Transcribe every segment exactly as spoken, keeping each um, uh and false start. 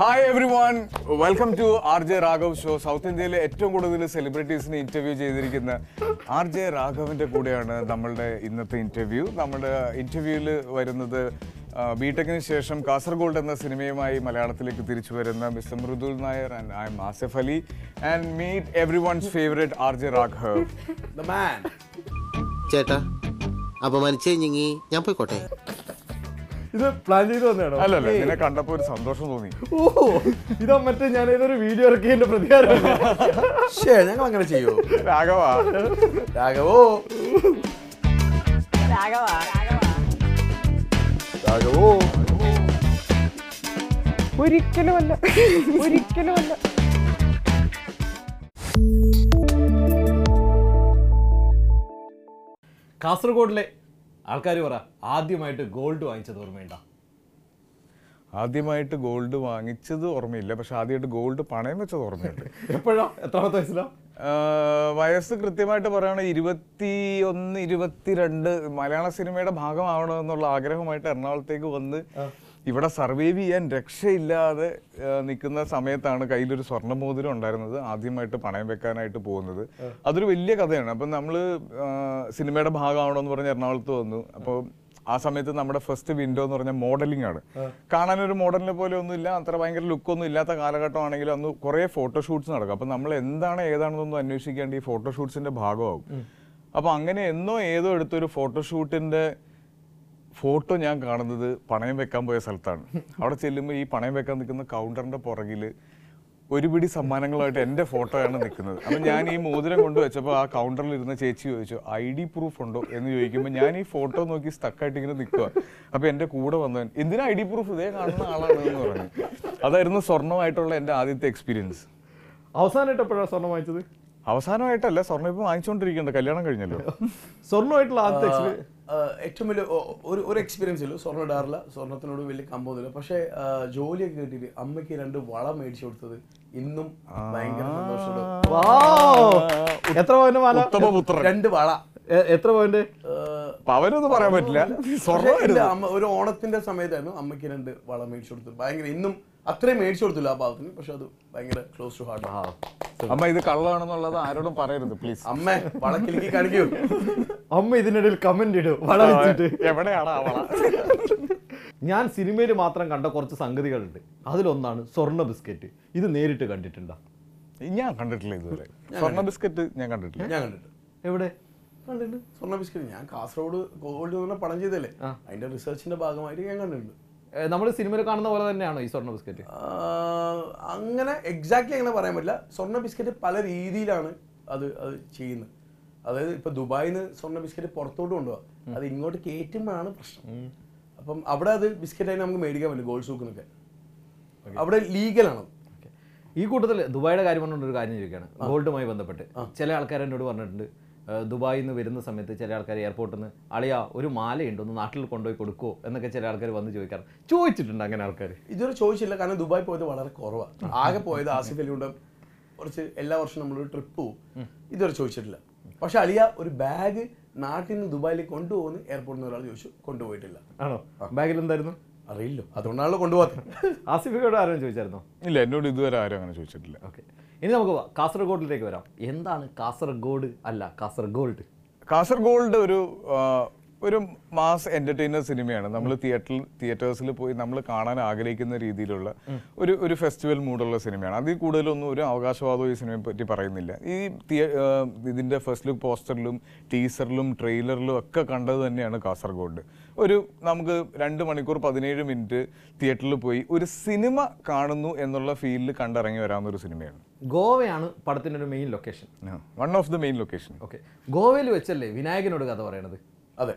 Hi everyone, welcome to R J Raghav show. South ഇന്ത്യയിലെ ഏറ്റവും കൂടുതൽ സെലിബ്രിറ്റീസിനെ ഇന്റർവ്യൂ ചെയ്തിരിക്കുന്ന ആർ ജെ രാഘവിൻ്റെ കൂടെയാണ് നമ്മളുടെ ഇന്നത്തെ ഇന്റർവ്യൂ. നമ്മുടെ ഇന്റർവ്യൂവിൽ വരുന്നത് ബിടെക്കിന് ശേഷം കാസർഗോഡ് എന്ന സിനിമയുമായി മലയാളത്തിലേക്ക് തിരിച്ചു വരുന്ന mister Mridul Nair. And I am Asif Ali and meet everyone's favourite R J Raghav. ചേട്ടാ അപമാനിച്ചേ ഞാൻ പോയിക്കോട്ടെ. ഇത് പ്ലാൻ ചെയ്ത് വന്നതാണോ? അല്ലല്ല, ഇതിനെ കണ്ടപ്പോ ഒരു സന്തോഷം തോന്നി. ഓ, ഇതാ മറ്റേ ഞാൻ ഏതൊരു വീഡിയോ ഇറക്കിയതിന്റെ പ്രതികാരം. ഞങ്ങൾ അങ്ങനെ ചെയ്യോ രാഘവ? രാഘവോ രാഘവ രാഘവോ ഒരിക്കലുമല്ല, ഒരിക്കലുമല്ല. കാസർഗോഡിലെ ആൾക്കാർ പറ, ആദ്യമായിട്ട് ഗോൾഡ് വാങ്ങിച്ചത് ഓർമ്മയുണ്ടോ? ആദ്യമായിട്ട് ഗോൾഡ് വാങ്ങിച്ചത് ഓർമ്മയില്ല, പക്ഷെ ആദ്യമായിട്ട് ഗോൾഡ് പണയം വെച്ചത് ഓർമ്മയുണ്ട്. എപ്പോഴോ? എത്രാമത്തെ വയസ്സിലോ? വയസ്സ് കൃത്യമായിട്ട് പറയുകയാണെങ്കിൽ ഇരുപത്തി ഒന്ന് ഇരുപത്തിരണ്ട് മലയാള സിനിമയുടെ ഭാഗമാവണമെന്നുള്ള ആഗ്രഹമായിട്ട് എറണാകുളത്തേക്ക് വന്ന് ഇവിടെ സർവൈവ് ചെയ്യാൻ രക്ഷയില്ലാതെ നിൽക്കുന്ന സമയത്താണ് കയ്യിലൊരു സ്വർണ്ണ മോതിരം ഉണ്ടായിരുന്നത് ആദ്യമായിട്ട് പണയം വെക്കാനായിട്ട് പോകുന്നത്. അതൊരു വലിയ കഥയാണ്. അപ്പം നമ്മൾ സിനിമയുടെ ഭാഗമാവണമെന്ന് പറഞ്ഞ് എറണാകുളത്ത് വന്നു. അപ്പോൾ ആ സമയത്ത് നമ്മുടെ ഫസ്റ്റ് വിൻഡോ എന്ന് പറഞ്ഞാൽ മോഡലിംഗ് ആണ്. കാണാനൊരു മോഡലിനെ പോലെ ഒന്നുമില്ല, അത്ര ഭയങ്കര ലുക്കൊന്നും ഇല്ലാത്ത കാലഘട്ടമാണെങ്കിലും അന്ന് കുറേ ഫോട്ടോഷൂട്ട്സ് നടക്കും. അപ്പം നമ്മൾ എന്താണ് ഏതാണെന്നൊന്നും അന്വേഷിക്കാണ്ട് ഈ ഫോട്ടോഷൂട്ട്സിൻ്റെ ഭാഗമാകും. അപ്പോൾ അങ്ങനെ എന്നോ ഏതോ എടുത്തൊരു ഫോട്ടോഷൂട്ടിൻ്റെ ഫോട്ടോ ഞാൻ കാണുന്നത് പണയം വെക്കാൻ പോയ സ്ഥലത്താണ്. അവിടെ ചെല്ലുമ്പോൾ ഈ പണയം വെക്കാൻ നിൽക്കുന്ന കൗണ്ടറിൻ്റെ പുറകിൽ ഒരു പിടി സമ്മാനങ്ങളായിട്ട് എൻ്റെ ഫോട്ടോയാണ് നിൽക്കുന്നത്. അപ്പം ഞാൻ ഈ മോതിരം കൊണ്ടുവച്ചപ്പോൾ ആ കൗണ്ടറിലിരുന്ന ചേച്ചി ചോദിച്ചു, ഐ ഡി പ്രൂഫ് ഉണ്ടോ എന്ന് ചോദിക്കുമ്പോൾ ഞാൻ ഈ ഫോട്ടോ നോക്കി സ്റ്റക്കായിട്ട് ഇങ്ങനെ നിൽക്കുക. അപ്പോൾ എൻ്റെ കൂടെ വന്നവൻ, എന്തിനാ ഐ ഡി പ്രൂഫ്, ഇതേ കാണുന്ന ആളാണെന്ന് പറഞ്ഞു. അതായിരുന്നു സ്വർണ്ണമായിട്ടുള്ള എൻ്റെ ആദ്യത്തെ എക്സ്പീരിയൻസ്. അവസാനമായിട്ട് എപ്പോഴാണ് സ്വർണ്ണം വാങ്ങിച്ചത്? അവസാനമായിട്ടല്ല, സ്വർണ്ണം ഇപ്പോൾ വാങ്ങിച്ചുകൊണ്ടിരിക്കുന്നുണ്ട്, കല്യാണം കഴിഞ്ഞല്ലോ. സ്വർണ്ണമായിട്ടുള്ള ആദ്യത്തെ എക്സ്പീരിയൻസ് ഏറ്റവും വലിയ ഒരു ഒരു എക്സ്പീരിയൻസ് ഇല്ല. സ്വർണ്ണ ഇടാറില്ല, സ്വർണ്ണത്തിനോട് വലിയ കമ്പമൊന്നുമില്ല. പക്ഷേ ജോലിയൊക്കെ കിട്ടിയിട്ട് അമ്മയ്ക്ക് രണ്ട് വള മേടിച്ചു കൊടുത്തത് ഇന്നും ഭയങ്കര സന്തോഷമുണ്ട്. എത്ര പവന്റെ രണ്ട് വള? എത്ര പവന്റെ പവനൊന്നും പറയാൻ പറ്റില്ല. അമ്മ ഒരു ഓണത്തിന്റെ സമയത്തായിരുന്നു അമ്മയ്ക്ക് രണ്ട് വള മേടിച്ചു കൊടുത്തത്. ഭയങ്കര ഇന്നും അത്രയും മേടിച്ചു കൊടുത്തില്ല ആ ഭാഗത്തിന്, പക്ഷെ അത് ഭയങ്കര ക്ലോസ് ടു ഹാർട്ട്. അമ്മ ഇത് കള്ളാണെന്നുള്ളത് ആരോടും പറയരുത് പ്ലീസ്. അമ്മ വളക്കിലേക്ക് കാണിക്കൂ. അമ്മ ഇതിനിടയിൽ കമന്റ് ഇടൂ, വള വെച്ചിട്ട് എവിടെയാണ് ആ വള. ഞാൻ സിനിമയിൽ മാത്രം കണ്ട കുറച്ച് സംഗതികളുണ്ട്. അതിലൊന്നാണ് സ്വർണ്ണ ബിസ്ക്കറ്റ്. ഇത് നേരിട്ട് കണ്ടിട്ടുണ്ടോ? ഞാൻ കണ്ടിട്ടില്ല ഇതുവരെ. സ്വർണ്ണ ബിസ്ക്കറ്റ് ഞാൻ കണ്ടിട്ടില്ല. ഞാൻ കണ്ടിട്ട് എവിടെ കണ്ടിട്ട് സ്വർണ്ണ ബിസ്ക്കറ്റ്? ഞാൻ കാസർഗോഡ് ഗോൾഡ് പണം ചെയ്തല്ലേ, അതിന്റെ റിസർച്ചിന്റെ ഭാഗമായിട്ട് ഞാൻ കണ്ടിട്ടുണ്ട്. നമ്മൾ സിനിമയിൽ കാണുന്ന പോലെ തന്നെയാണോ ഈ സ്വർണ്ണ ബിസ്ക്കറ്റ്? അങ്ങനെ എക്സാക്ട്ലി അങ്ങനെ പറയാൻ പറ്റില്ല. സ്വർണ്ണ ബിസ്ക്കറ്റ് പല രീതിയിലാണ് അത് അത് ചെയ്യുന്നത്. അതായത് ഇപ്പൊ ദുബായിൽ നിന്ന് സ്വർണ്ണ ബിസ്ക്കറ്റ് പുറത്തോട്ട് കൊണ്ടുപോകാം, അത് ഇങ്ങോട്ട് കയറ്റുമ്പോഴാണ് പ്രശ്നം. അപ്പം അവിടെ അത് ബിസ്ക്കറ്റായി നമുക്ക് മേടിക്കാൻ പറ്റും ഗോൾഡ് സൂക്കിനൊക്കെ, അവിടെ ലീഗലാണ്. ഈ കൂട്ടത്തിൽ ദുബായിയുടെ കാര്യം പറഞ്ഞുകൊണ്ടൊരു കാര്യം ചോദിക്കുകയാണ് ഗോൾഡുമായി ബന്ധപ്പെട്ട്. ചില ആൾക്കാർ എന്നോട് പറഞ്ഞിട്ടുണ്ട്, ദുബായിൽ നിന്ന് വരുന്ന സമയത്ത് ചില ആൾക്കാർ എയർപോർട്ടിൽ നിന്ന് അളിയാ ഒരു മാലയുണ്ടോ ഒന്ന് നാട്ടിൽ കൊണ്ടുപോയി കൊടുക്കുമോ എന്നൊക്കെ ചില ആൾക്കാർ വന്ന് ചോദിക്കാറ്. ചോദിച്ചിട്ടുണ്ട് അങ്ങനെ ആൾക്കാർ? ഇതുവരെ ചോദിച്ചില്ല, കാരണം ദുബായ് പോയത് വളരെ കുറവാണ്. ആകെ പോയത് ആസിഫ് അലിയുടെ കുറച്ച് എല്ലാ വർഷവും നമ്മളൊരു ട്രിപ്പ് പോവും. ഇതുവരെ ചോദിച്ചിട്ടില്ല. പക്ഷെ അളിയ ഒരു ബാഗ് നാട്ടിൽ നിന്ന് ദുബായിലേക്ക് കൊണ്ടുപോകുന്നു എയർപോർട്ടിൽ നിന്ന് ഒരാൾ ചോദിച്ചു, കൊണ്ടുപോയിട്ടില്ല. ആണോ? ബാഗിൽ എന്തായിരുന്നു അറിയില്ലോ, അതുകൊണ്ടാണല്ലോ കൊണ്ടുപോകാത്തത്. ആസിഫിനോട് ആരും ചോദിച്ചായിരുന്നോ? ഇല്ല, എന്നോട് ഇതുവരെ ആരും അങ്ങനെ ചോദിച്ചിട്ടില്ല. ഓക്കെ, ഇനി നമുക്ക് കാസർഗോഡിലേക്ക് വരാം. എന്താണ് കാസർഗോഡ് അല്ല കാസർഗോൾഡ്? കാസർഗോൾഡ് ഒരു ഒരു മാസ് എൻ്റർടൈനർ സിനിമയാണ്. നമ്മൾ തിയേറ്ററിൽ തിയേറ്റേഴ്സിൽ പോയി നമ്മൾ കാണാൻ ആഗ്രഹിക്കുന്ന രീതിയിലുള്ള ഒരു ഒരു ഫെസ്റ്റിവൽ മൂഡുള്ള സിനിമയാണ്. അതിൽ കൂടുതലൊന്നും ഒരു അവകാശവാദവും ഈ സിനിമയെ പറ്റി പറയുന്നില്ല. ഈ ഇതിൻ്റെ ഫസ്റ്റ് ലുക്ക് പോസ്റ്ററിലും ടീസറിലും ട്രെയിലറിലും ഒക്കെ കണ്ടത് തന്നെയാണ് കാസർഗോഡ്. ഒരു നമുക്ക് രണ്ട് മണിക്കൂർ പതിനേഴ് മിനിറ്റ് തിയേറ്ററിൽ പോയി ഒരു സിനിമ കാണുന്നു എന്നുള്ള ഫീലിൽ കണ്ടിറങ്ങി വരാവുന്ന ഒരു സിനിമയാണ്. ഗോവയാണ് പടത്തിൻ്റെ ഒരു main location, one of the main location. Okay, ഗോവയിൽ വെച്ചല്ലേ വിനായകനോട് കഥ പറയണത്? അതെ,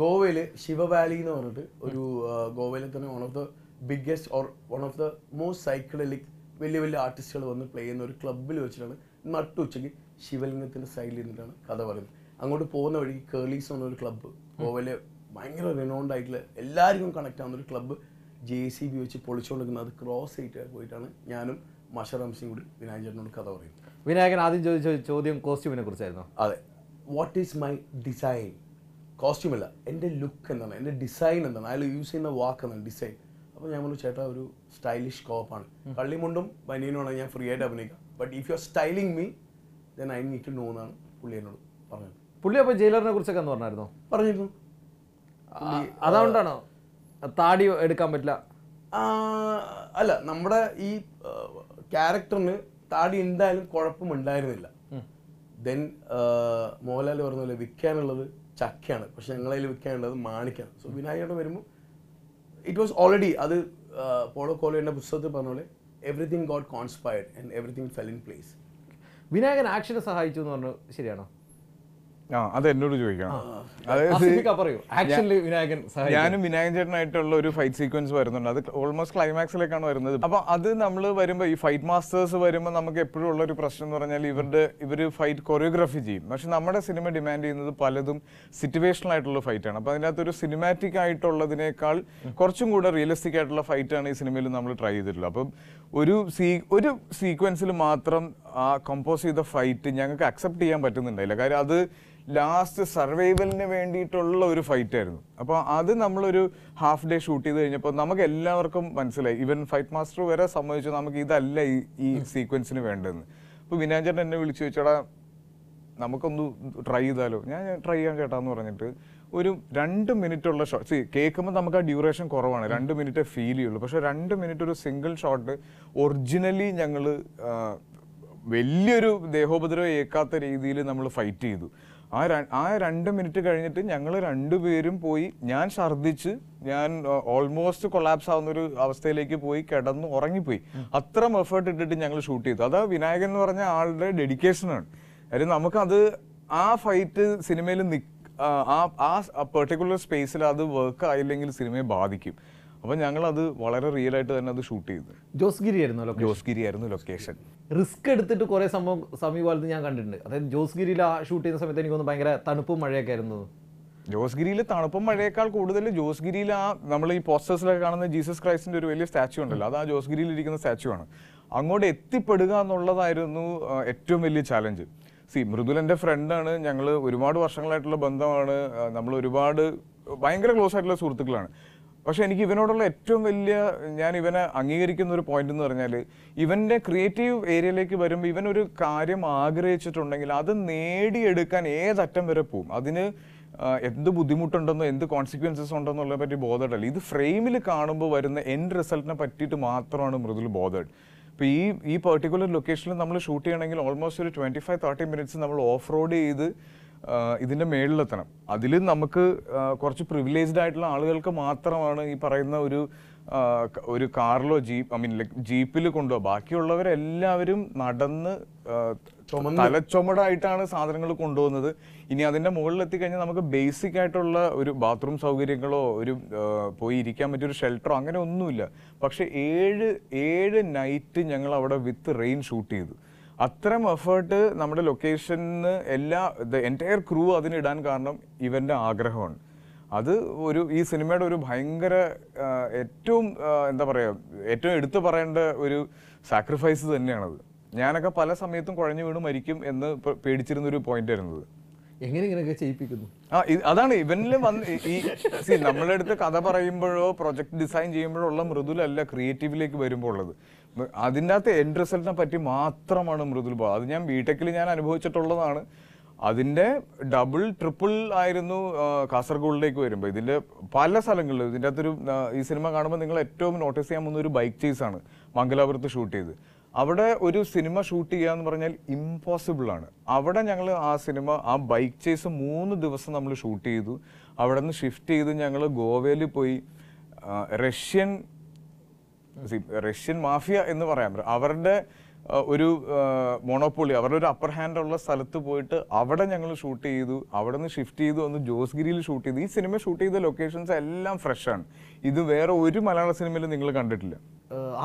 ഗോവയിൽ ശിവ വാലി എന്ന് പറഞ്ഞിട്ട് ഒരു ഗോവയിലെ തന്നെ one of the biggest or one of the most psychedelic വലിയ വലിയ ആർട്ടിസ്റ്റുകൾ വന്ന് പ്ലേ ചെയ്യുന്ന ഒരു ക്ലബ്ബിൽ വെച്ചിട്ടാണ് നട്ടുച്ചയ്ക്ക് ശിവലിംഗത്തിൻ്റെ സൈഡിൽ ഇരുന്നിട്ടാണ് കഥ പറയുന്നത്. അങ്ങോട്ട് പോകുന്ന വഴി കേർലീസ് എന്ന് പറഞ്ഞൊരു ക്ലബ്ബ്, ഗോവയിലെ ഭയങ്കര റിനൗണ്ട് ആയിട്ടുള്ള എല്ലാവർക്കും കണക്റ്റ് ആവുന്ന ഒരു ക്ലബ്ബ് ജെ സി ബി വെച്ച് പൊളിച്ചുകൊണ്ടിരിക്കുന്നത്. അത് ക്രോസ് ആയിട്ട് പോയിട്ടാണ് ഞാനും മഷറംസിയും കൂടി വിനായകനോട് കഥ പറയുന്നത്. വിനായകൻ ആദ്യം ചോദിച്ച ചോദ്യം കോസ്റ്റ്യൂമിനെ കുറിച്ചായിരുന്നു. അതെ, വാട്ട് ഈസ് മൈ ഡിസൈൻ? കോസ്റ്റ്യൂമല്ല, എൻ്റെ ലുക്ക് എന്താണ്, എൻ്റെ ഡിസൈൻ എന്താണ്, അയാൾ യൂസ് ചെയ്യുന്ന വാക്ക് എന്താണ് ഡിസൈൻ. അപ്പോൾ ഞാൻ പറഞ്ഞു ചേട്ടാ ഒരു സ്റ്റൈലിഷ് കോപ്പാണ്, കള്ളിമുണ്ടും ബനിയനുമാണ്, ഞാൻ ഫ്രീ ആയിട്ട് അഭിനയിക്കാം, but if you are styling me then I need to know എന്നാണ് പുള്ളി എന്നോട് പറഞ്ഞത്. പുള്ളി അപ്പോൾ ജയിലറിനെ കുറിച്ചൊക്കെ എന്ന് പറഞ്ഞായിരുന്നു പറഞ്ഞിരുന്നു. അതുകൊണ്ടാണോ താടി എടുക്കാൻ പറ്റില്ല? അല്ല, നമ്മുടെ ഈ ക്യാരക്ടറിന് താടി എന്തായാലും കുഴപ്പമുണ്ടായിരുന്നില്ല. ദെൻ മോഹൻലാൽ പറഞ്ഞ പോലെ വിൽക്കാനുള്ളത് ചക്കയാണ്, പക്ഷെ ഞങ്ങളതിൽ വിൽക്കാനുള്ളത് മാണിക്കാണ്. സോ വിനായകൻ വരുമ്പോൾ ഇറ്റ് വാസ് ഓൾറെഡി അത് പോളോ കോലിയുടെ പുസ്തകത്തിൽ പറഞ്ഞ പോലെ everything got conspired and everything fell in place. Vinayakan ആക്ഷനെ സഹായിച്ചു എന്ന് പറഞ്ഞു, ശരിയാണോ? ആ, അത് എന്നോട് ചോദിക്കണം. അതായത് ഞാനും വിനായകൻ ചേട്ടനായിട്ടുള്ള ഒരു ഫൈറ്റ് സീക്വൻസ് വരുന്നുണ്ട്, അത് ഓൾമോസ്റ്റ് ക്ലൈമാക്സിലേക്കാണ് വരുന്നത്. അപ്പോൾ അത് നമ്മൾ വരുമ്പോൾ ഈ ഫൈറ്റ് മാസ്റ്റേഴ്സ് വരുമ്പോൾ നമുക്ക് എപ്പോഴും ഉള്ളൊരു പ്രശ്നം എന്ന് പറഞ്ഞാൽ ഇവരുടെ ഇവർ ഫൈറ്റ് കൊറിയോഗ്രാഫി ചെയ്യും, പക്ഷെ നമ്മുടെ സിനിമ ഡിമാൻഡ് ചെയ്യുന്നത് പലതും സിറ്റുവേഷണൽ ആയിട്ടുള്ള ഫൈറ്റാണ്. അപ്പോൾ അതിനകത്തൊരു സിനിമാറ്റിക് ആയിട്ടുള്ളതിനേക്കാൾ കുറച്ചും കൂടെ റിയലിസ്റ്റിക് ആയിട്ടുള്ള ഫൈറ്റാണ് ഈ സിനിമയിൽ നമ്മൾ ട്രൈ ചെയ്തിട്ടുള്ളത്. അപ്പം ഒരു സീ ഒരു സീക്വൻസിൽ മാത്രം ആ കമ്പോസ് ചെയ്ത ഫൈറ്റ് ഞങ്ങൾക്ക് അക്സെപ്റ്റ് ചെയ്യാൻ പറ്റുന്നുണ്ടായില്ല. കാര്യം അത് ലാസ്റ്റ് സർവൈവലിന് വേണ്ടിയിട്ടുള്ള ഒരു ഫൈറ്റായിരുന്നു. അപ്പോൾ അത് നമ്മളൊരു ഹാഫ് ഡേ ഷൂട്ട് ചെയ്ത് കഴിഞ്ഞപ്പോൾ നമുക്ക് എല്ലാവർക്കും മനസ്സിലായി, ഈവൻ ഫൈറ്റ് മാസ്റ്റർ വരെ സമ്മതിച്ചു നമുക്ക് ഇതല്ല ഈ ഈ സീക്വൻസിന് വേണ്ടതെന്ന്. അപ്പോൾ വിനായകൻ എന്നെ വിളിച്ചു ചോദിച്ചടാ നമുക്കൊന്ന് ട്രൈ ചെയ്താലോ, ഞാൻ ട്രൈ ചെയ്യാൻ ചേട്ടാന്ന് പറഞ്ഞിട്ട് ഒരു രണ്ട് മിനിറ്റുള്ള ഷോട്ട്, സി കേൾക്കുമ്പോൾ നമുക്ക് ആ ഡ്യൂറേഷൻ കുറവാണ്, രണ്ട് മിനിറ്റ് ഫീൽ ചെയ്യുള്ളൂ, പക്ഷേ രണ്ട് മിനിറ്റ് ഒരു സിംഗിൾ ഷോട്ട് ഒറിജിനലി ഞങ്ങൾ വലിയൊരു ദേഹോപദ്രവം ഏൽക്കാത്ത രീതിയിൽ നമ്മൾ ഫൈറ്റ് ചെയ്തു. ആ ആ രണ്ട് മിനിറ്റ് കഴിഞ്ഞിട്ട് ഞങ്ങൾ രണ്ടുപേരും പോയി, ഞാൻ ഛർദ്ദിച്ച് ഞാൻ ഓൾമോസ്റ്റ് കൊളാപ്സ് ആവുന്നൊരു അവസ്ഥയിലേക്ക് പോയി കിടന്ന് ഉറങ്ങിപ്പോയി. അത്രയും എഫേർട്ട് ഇട്ടിട്ട് ഞങ്ങൾ ഷൂട്ട് ചെയ്തു. അതാ വിനായകൻ എന്ന് പറഞ്ഞ ആളുടെ ഡെഡിക്കേഷനാണ്. കാര്യം നമുക്കത് ആ ഫൈറ്റ് സിനിമയിൽ നിക് ആ ആ പെർട്ടിക്കുലർ സ്പേസിൽ അത് വർക്ക് ആയില്ലെങ്കിൽ സിനിമയെ ബാധിക്കും. അപ്പം ഞങ്ങളത് വളരെ റിയൽ ആയിട്ട് തന്നെ അത് ഷൂട്ട് ചെയ്തു. ജോസ്ഗിരി ആയിരുന്നു ജോസ്ഗിരി ആയിരുന്നു ലൊക്കേഷൻ. റിസ്ക് എടുത്തിട്ട് കുറേ സംഭവം സമീപകാലത്ത് ഞാൻ കണ്ടിട്ടുണ്ട്. അതായത് ജോസ്ഗിരിയിൽ ആ ഷൂട്ട് ചെയ്യുന്ന സമയത്ത് എനിക്ക് തോന്നുന്നു ഭയങ്കര തണുപ്പും മഴയൊക്കെ ആയിരുന്നു. ജോസ്ഗിരിയിൽ തണുപ്പും മഴയേക്കാൾ കൂടുതൽ ജോസ്ഗിരിയിൽ ആ നമ്മൾ ഈ പോസ്റ്റേഴ്സിലൊക്കെ കാണുന്ന ജീസസ് ക്രൈസ്റ്റിൻ്റെ ഒരു വലിയ സ്റ്റാച്യു ഉണ്ടല്ലോ, അത് ആ ജോസ്ഗിരിയിൽ ഇരിക്കുന്ന സ്റ്റാച്യു ആണ്. അങ്ങോട്ട് എത്തിപ്പെടുക എന്നുള്ളതായിരുന്നു ഏറ്റവും വലിയ ചാലഞ്ച്. സി മൃദുൽ എൻ്റെ ഫ്രണ്ടാണ്, ഞങ്ങൾ ഒരുപാട് വർഷങ്ങളായിട്ടുള്ള ബന്ധമാണ്, നമ്മൾ ഒരുപാട് ഭയങ്കര ക്ലോസ് ആയിട്ടുള്ള സുഹൃത്തുക്കളാണ്. പക്ഷേ എനിക്ക് ഇവനോടുള്ള ഏറ്റവും വലിയ ഞാൻ ഇവനെ അംഗീകരിക്കുന്ന ഒരു പോയിന്റ് എന്ന് പറഞ്ഞാൽ ഇവൻ്റെ ക്രിയേറ്റീവ് ഏരിയയിലേക്ക് വരുമ്പോൾ ഇവനൊരു കാര്യം ആഗ്രഹിച്ചിട്ടുണ്ടെങ്കിൽ അത് നേടിയെടുക്കാൻ ഏതറ്റം വരെ പോവും. അതിന് എന്ത് ബുദ്ധിമുട്ടുണ്ടെന്നോ എന്ത് കോൺസിക്വൻസസ് ഉണ്ടെന്നുള്ളതിനെ പറ്റി ബോധേഡല്ല. ഇത് ഫ്രെയിമിൽ കാണുമ്പോൾ വരുന്ന എൻഡ് റിസൾട്ടിനെ പറ്റിയിട്ട് മാത്രമാണ് മൃദുൽ ബോധേഡ്. ഇപ്പോൾ ഈ ഈ പെർട്ടിക്കുലർ ലൊക്കേഷനിൽ നമ്മൾ ഷൂട്ട് ചെയ്യണമെങ്കിൽ ഓൾമോസ്റ്റ് ഒരു ട്വൻറ്റി ഫൈവ് തേർട്ടി മിനിറ്റ്സ് നമ്മൾ ഓഫ് റോഡ് ചെയ്ത് ഇതിൻ്റെ മേളിലെത്തണം. അതിൽ നമുക്ക് കുറച്ച് പ്രിവിലേജ്ഡ് ആയിട്ടുള്ള ആളുകൾക്ക് മാത്രമാണ് ഈ പറയുന്ന ഒരു ഒരു കാറിലോ ജീപ്പ് ഐ മീൻ ലൈക് ജീപ്പിൽ കൊണ്ടുപോകുക. ബാക്കിയുള്ളവരെല്ലാവരും നടന്ന് തലച്ചുമടായിട്ടാണ് സാധനങ്ങൾ കൊണ്ടുപോകുന്നത്. ഇനി അതിൻ്റെ മുകളിലെത്തിക്കഴിഞ്ഞാൽ നമുക്ക് ബേസിക് ആയിട്ടുള്ള ഒരു ബാത്റൂം സൗകര്യങ്ങളോ ഒരു പോയി ഇരിക്കാൻ പറ്റിയൊരു ഷെൽട്ടറോ അങ്ങനെ ഒന്നുമില്ല. പക്ഷേ ഏഴ് ഏഴ് നൈറ്റ് ഞങ്ങൾ അവിടെ വിത്ത് റെയിൻ ഷൂട്ട് ചെയ്തു. അത്രയും എഫേർട്ട് നമ്മുടെ ലൊക്കേഷന് എല്ലാ ദ എൻറ്റയർ ക്രൂ അതിനിടാൻ കാരണം ഇവൻ്റെ ആഗ്രഹമാണ്. അത് ഒരു ഈ സിനിമയുടെ ഒരു ഭയങ്കര ഏറ്റവും എന്താ പറയുക ഏറ്റവും എടുത്തു പറയേണ്ട ഒരു സാക്രിഫൈസ് തന്നെയാണത്. ഞാനൊക്കെ പല സമയത്തും കുഴഞ്ഞു വീണ് മരിക്കും എന്ന് പേടിച്ചിരുന്നൊരു പോയിന്റ് ആയിരുന്നത്. എങ്ങനെ ഇങ്ങനെയൊക്കെ ചെയ്യിപ്പിക്കുന്നു? ആ അതാണ് ഇവനിൽ വന്ന് ഈ സി നമ്മളുടെ അടുത്ത് കഥ പറയുമ്പോഴോ പ്രൊജക്ട് ഡിസൈൻ ചെയ്യുമ്പോഴോ ഉള്ള മൃദുലല്ല ക്രിയേറ്റീവിലേക്ക് വരുമ്പോൾ ഉള്ളത്. അതിൻ്റെ അകത്ത് എൻഡ് റിസൾട്ടിനെ പറ്റി മാത്രമാണ് മൃദുൽ ബോധം. അത് ഞാൻ ബിടെക്കിൽ ഞാൻ അനുഭവിച്ചിട്ടുള്ളതാണ്. അതിൻ്റെ ഡബിൾ ട്രിപ്പിൾ ആയിരുന്നു കാസർഗോഡിലേക്ക് വരുമ്പോൾ. ഇതിൻ്റെ പല സ്ഥലങ്ങളിലും ഇതിൻ്റെ അകത്തൊരു ഈ സിനിമ കാണുമ്പോൾ നിങ്ങൾ ഏറ്റവും നോട്ടീസ് ചെയ്യാൻ പോകുന്ന ഒരു ബൈക്ക് ചേസാണ് മംഗലാപുരത്ത് ഷൂട്ട് ചെയ്ത്. അവിടെ ഒരു സിനിമ ഷൂട്ട് ചെയ്യുക എന്ന് പറഞ്ഞാൽ ഇമ്പോസിബിളാണ്. അവിടെ ഞങ്ങൾ ആ സിനിമ ആ ബൈക്ക് ചേസ് മൂന്ന് ദിവസം നമ്മൾ ഷൂട്ട് ചെയ്തു. അവിടെ നിന്ന് ഷിഫ്റ്റ് ചെയ്ത് ഞങ്ങൾ ഗോവയിൽ പോയി റഷ്യൻ റഷ്യൻ മാഫിയ എന്ന് പറയാൻ പറ്റും അവരുടെ ഒരു മൊണോപ്പൊളി അവരുടെ ഒരു അപ്പർ ഹാൻഡുള്ള സ്ഥലത്ത് പോയിട്ട് അവിടെ ഞങ്ങൾ ഷൂട്ട് ചെയ്തു. അവിടെ നിന്ന് ഷിഫ്റ്റ് ചെയ്തു ഒന്ന് ജോസ്ഗിരിയിൽ ഷൂട്ട് ചെയ്തു. ഈ സിനിമ ഷൂട്ട് ചെയ്ത ലൊക്കേഷൻസ് എല്ലാം ഫ്രഷാണ്. ഇത് വേറെ ഒരു മലയാള സിനിമയിൽ നിങ്ങൾ കണ്ടിട്ടില്ല.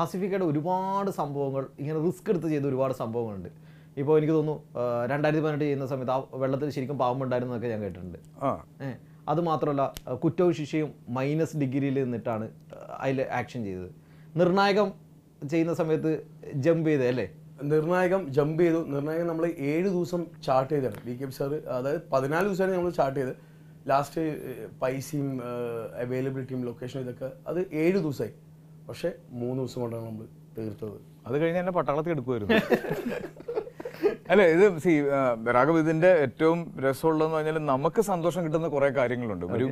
ആസിഫിക്കയുടെ ഒരുപാട് സംഭവങ്ങൾ ഇങ്ങനെ റിസ്ക് എടുത്ത് ചെയ്ത ഒരുപാട് സംഭവങ്ങളുണ്ട്. ഇപ്പോൾ എനിക്ക് തോന്നുന്നു രണ്ടായിരത്തി പതിനെട്ട് ചെയ്യുന്ന സമയത്ത് ആ വെള്ളത്തിൽ ശരിക്കും പാവമുണ്ടായിരുന്നതൊക്കെ ഞാൻ കേട്ടിട്ടുണ്ട്. ആ അതുമാത്രമല്ല കുറ്റവും ശിക്ഷയും മൈനസ് ഡിഗ്രിയിൽ നിന്നിട്ടാണ് അതിൽ ആക്ഷൻ ചെയ്തത്. നിർണായകം ചെയ്യുന്ന സമയത്ത് ജമ്പ് ചെയ്തേ അല്ലേ? നിർണായകം ജമ്പ് ചെയ്തു. നിർണായകം നമ്മൾ ഏഴ് ദിവസം ചാർട്ട് ചെയ്താണ് ബി കെ പി സാറ്. അതായത് പതിനാല് ദിവസമാണ് നമ്മൾ ചാർട്ട് ചെയ്ത് ലാസ്റ്റ് പൈസയും അവൈലബിലിറ്റിയും ലൊക്കേഷനും ഇതൊക്കെ അത് ഏഴ് ദിവസമായി. പക്ഷെ മൂന്ന് ദിവസം കൊണ്ടാണ് നമ്മൾ തീർത്തത്. അത് കഴിഞ്ഞ് എന്നെ പട്ടാളത്തിൽ എടുക്കുമായിരുന്നു. അല്ല ഇത് സി രാഘവ്, ഇതിന്റെ ഏറ്റവും രസമുള്ളതെന്ന് പറഞ്ഞാൽ നമുക്ക് സന്തോഷം കിട്ടുന്ന കുറെ കാര്യങ്ങളുണ്ട്. ഒരു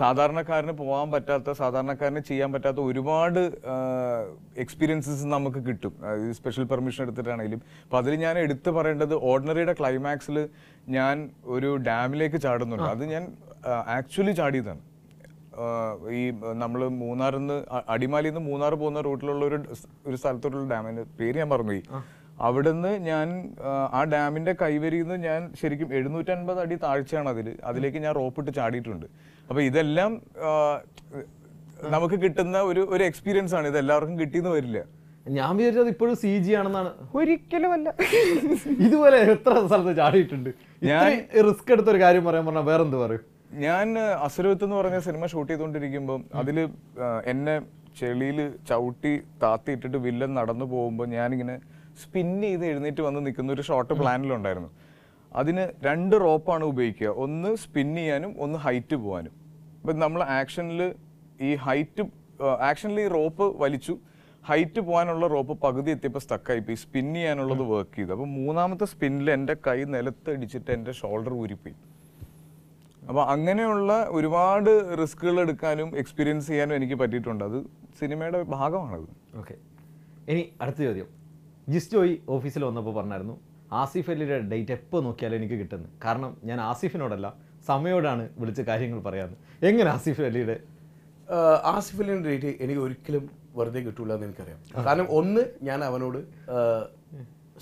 സാധാരണക്കാരന് പോകാൻ പറ്റാത്ത, സാധാരണക്കാരന് ചെയ്യാൻ പറ്റാത്ത ഒരുപാട് എക്സ്പീരിയൻസസ് നമുക്ക് കിട്ടും, സ്പെഷ്യൽ പെർമിഷൻ എടുത്തിട്ടാണെങ്കിലും. അപ്പം അതിൽ ഞാൻ എടുത്തു പറയേണ്ടത് ഓർഡിനറിയുടെ ക്ലൈമാക്സിൽ ഞാൻ ഒരു ഡാമിലേക്ക് ചാടുന്നുണ്ട്. അത് ഞാൻ ആക്ച്വലി ചാടിയതാണ്. ഈ നമ്മൾ മൂന്നാറിൽ നിന്ന്, അടിമാലിയിൽ നിന്ന് മൂന്നാർ പോകുന്ന റൂട്ടിലുള്ള ഒരു ഒരു സ്ഥലത്തോട്ടുള്ള ഡാമിൻ്റെ പേര് ഞാൻ മറന്നുപോയി. അവിടുന്ന് ഞാൻ ആ ഡാമിൻ്റെ കൈവരിയിൽ നിന്ന് ഞാൻ ശരിക്കും എഴുന്നൂറ്റൻപത് അടി താഴ്ചയാണ് അതിൽ, അതിലേക്ക് ഞാൻ റോപ്പിട്ട് ചാടിയിട്ടുണ്ട്. അപ്പോൾ ഇതെല്ലാം നമുക്ക് കിട്ടുന്ന ഒരു ഒരു എക്സ്പീരിയൻസ് ആണ്. ഇത് എല്ലാവർക്കും കിട്ടിയെന്ന് വരില്ല. ഞാൻ വിചാരിച്ചത് ഇപ്പോഴും സി ജി ആണെന്നാണ്. ഒരിക്കലും അല്ല. ഇതുപോലെ എത്ര സ്ഥലത്ത് ചാടിയിട്ടുണ്ട്. ഞാൻ റിസ്ക് എടുത്തൊരു കാര്യം പറയാൻ പറഞ്ഞാൽ വേറെന്ത് പറയും. ഞാൻ അസുരവത്ത് എന്ന് പറഞ്ഞ സിനിമ ഷൂട്ട് ചെയ്തുകൊണ്ടിരിക്കുമ്പോൾ അതിൽ എന്നെ ചെളിയിൽ ചവിട്ടി താത്തിയിട്ടിട്ട് വില്ലൻ നടന്നു പോകുമ്പോൾ ഞാനിങ്ങനെ സ്പിന്ന് ചെയ്ത് എഴുന്നേറ്റ് വന്ന് നിൽക്കുന്ന ഒരു ഷോർട്ട് പ്ലാനിലുണ്ടായിരുന്നു. അതിന് രണ്ട് റോപ്പാണ് ഉപയോഗിക്കുക, ഒന്ന് സ്പിൻ ചെയ്യാനും ഒന്ന് ഹൈറ്റ് പോകാനും. അപ്പം നമ്മൾ ആക്ഷനിൽ ഈ ഹൈറ്റ് ആക്ഷനിൽ ഈ റോപ്പ് വലിച്ചു, ഹൈറ്റ് പോകാനുള്ള റോപ്പ് പകുതി എത്തിയപ്പോൾ സ്റ്റക്കായിപ്പോയി, സ്പിൻ ചെയ്യാനുള്ളത് വർക്ക് ചെയ്തു. അപ്പം മൂന്നാമത്തെ സ്പിന്നിൽ എൻ്റെ കൈ നിലത്തടിച്ചിട്ട് എൻ്റെ ഷോൾഡർ ഊരിപ്പോയി. അപ്പം അങ്ങനെയുള്ള ഒരുപാട് റിസ്കുകൾ എടുക്കാനും എക്സ്പീരിയൻസ് ചെയ്യാനും എനിക്ക് പറ്റിയിട്ടുണ്ട്. അത് സിനിമയുടെ ഭാഗമാണത്. ഓക്കെ, ഇനി അടുത്ത ചോദ്യം. ജിസ്റ്റോയി ഓഫീസിൽ വന്നപ്പോൾ പറഞ്ഞായിരുന്നു, ആസിഫ് അലിയുടെ ഡേറ്റ് എപ്പോൾ നോക്കിയാലും എനിക്ക് കിട്ടുന്നത്, കാരണം ഞാൻ ആസിഫിനോടല്ല സമയോടാണ് വിളിച്ച് കാര്യങ്ങൾ പറയാമെന്ന്. എങ്ങനെ ആസിഫ് അലിയുടെ ആസിഫ് അലിയുടെ ഡേറ്റ് എനിക്ക് ഒരിക്കലും വെറുതെ കിട്ടൂല എന്ന് എനിക്കറിയാം. കാരണം ഒന്ന്, ഞാൻ അവനോട്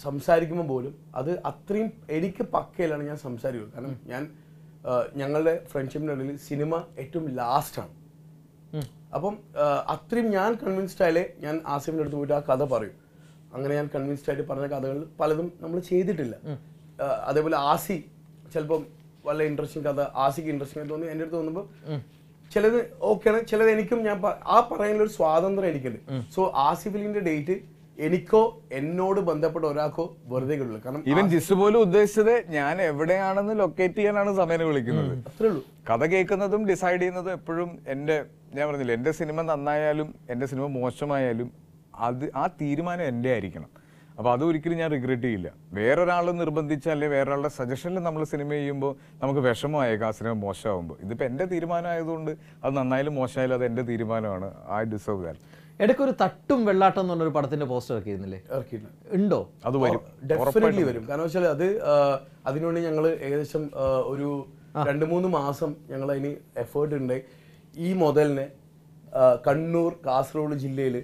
സംസാരിക്കുമ്പോൾ പോലും അത് അത്രയും എനിക്ക് പക്കയിലാണ് ഞാൻ സംസാരിക്കുന്നത്. കാരണം ഞാൻ ഞങ്ങളുടെ ഫ്രണ്ട്ഷിപ്പിൻ്റെ ഇടയിൽ സിനിമ ഏറ്റവും ലാസ്റ്റാണ്. അപ്പം അത്രയും ഞാൻ കൺവിൻസ്ഡ് ആയാലേ ഞാൻ ആസിഫിൻ്റെ അടുത്ത് പോയിട്ട് ആ കഥ പറയും. അങ്ങനെ ഞാൻ കൺവിൻസ്ഡ് ആയിട്ട് പറഞ്ഞ കഥകളിൽ പലതും നമ്മൾ ചെയ്തിട്ടില്ല. അതേപോലെ ആസി ചിലപ്പം വളരെ ഇൻട്രസ്റ്റിംഗ് കഥ ആസിക്ക് ഇൻട്രസ്റ്റിംഗ് ആയി തോന്നി എൻ്റെ അടുത്ത് തോന്നുമ്പോൾ ചിലത് ഓക്കെയാണ്, ചിലത് എനിക്കും ഞാൻ ആ പറയാനുള്ളൊരു സ്വാതന്ത്ര്യം എനിക്കുണ്ട്. സോ ആസിഫലിൻ്റെ ഡേറ്റ് എനിക്കോ എന്നോട് ബന്ധപ്പെട്ട ഒരാൾക്കോ വെറുതെ കിട്ടുള്ളൂ. കാരണം ഇവൻ ജിസ് പോലും ഉദ്ദേശിച്ചത് ഞാൻ എവിടെയാണെന്ന് ലൊക്കേറ്റ് ചെയ്യാനാണ് സമയം വിളിക്കുന്നത്, അത്രേ ഉള്ളൂ. കഥ കേൾക്കുന്നതും ഡിസൈഡ് ചെയ്യുന്നതും എപ്പോഴും എൻ്റെ, ഞാൻ പറഞ്ഞില്ല, എൻ്റെ സിനിമ നന്നായാലും എൻ്റെ സിനിമ മോശമായാലും അത് ആ തീരുമാനം എൻ്റെ ആയിരിക്കണം. അപ്പോൾ അതൊരിക്കലും ഞാൻ റിഗ്രറ്റ് ചെയ്യില്ല. വേറൊരാൾ നിർബന്ധിച്ചാൽ അല്ലെങ്കിൽ വേറൊരാളുടെ സജഷനിൽ നമ്മൾ സിനിമ ചെയ്യുമ്പോൾ നമുക്ക് വിഷമമായേക്കാം ആ സിനിമ മോശമാകുമ്പോൾ. ഇതിപ്പോൾ എൻ്റെ തീരുമാനമായതുകൊണ്ട് അത് നന്നായാലും മോശമായാലും അത് എൻ്റെ തീരുമാനമാണ്. I deserve that. ഇടയ്ക്കൊരു തട്ടും വെള്ളാട്ടം എന്ന് പറഞ്ഞൊരു പടത്തിൻ്റെ പോസ്റ്റർ ഇറക്കിയിരുന്നില്ലേ? ഇറക്കിയില്ല. ഉണ്ടോ? അത് വരും, ഡെഫിനറ്റ്ലി വരും. കാരണം വെച്ചാൽ അത് അതിനുവേണ്ടി ഞങ്ങൾ ഏകദേശം ഒരു രണ്ട് മൂന്ന് മാസം ഞങ്ങൾ അതിന് എഫേർട്ട് ഉണ്ടായി. ഈ മുതലിനെ കണ്ണൂർ, കാസർഗോഡ് ജില്ലയിൽ